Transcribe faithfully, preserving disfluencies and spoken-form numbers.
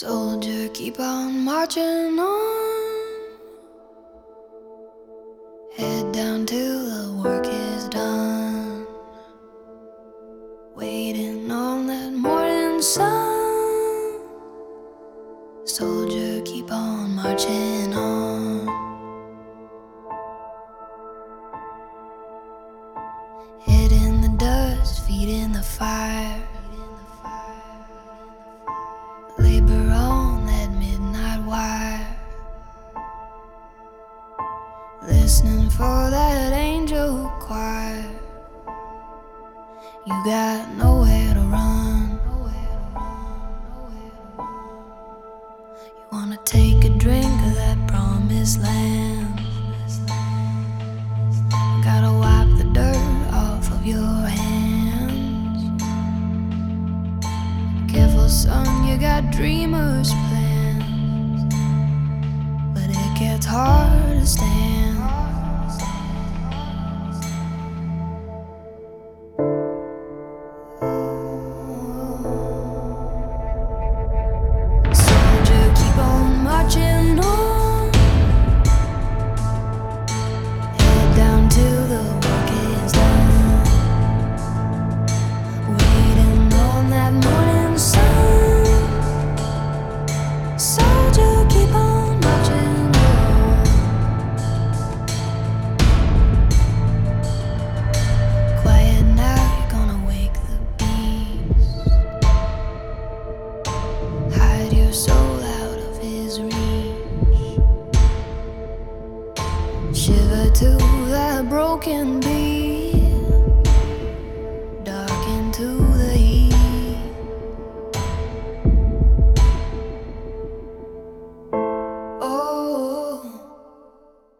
Soldier, keep on marching on. Head down till the work is done. Waiting on that morning sun. Soldier, keep on marching on. Head in the dust, feet in the fire. Labor on that midnight wire, listening for that angel choir. You got nowhere to run. You wanna take a drink of that promised land. You gotta wipe the dirt off of your hands. Careful, son, you got dreamers' plans, but it gets hard to stand. Soldier, keep on marching on. Head down till the work is done. Waiting on that morning sun. Soldier, keep on marching on. Quiet now, you're gonna wake the beast. Hide your soul out of his reach. Shiver to that broken beat.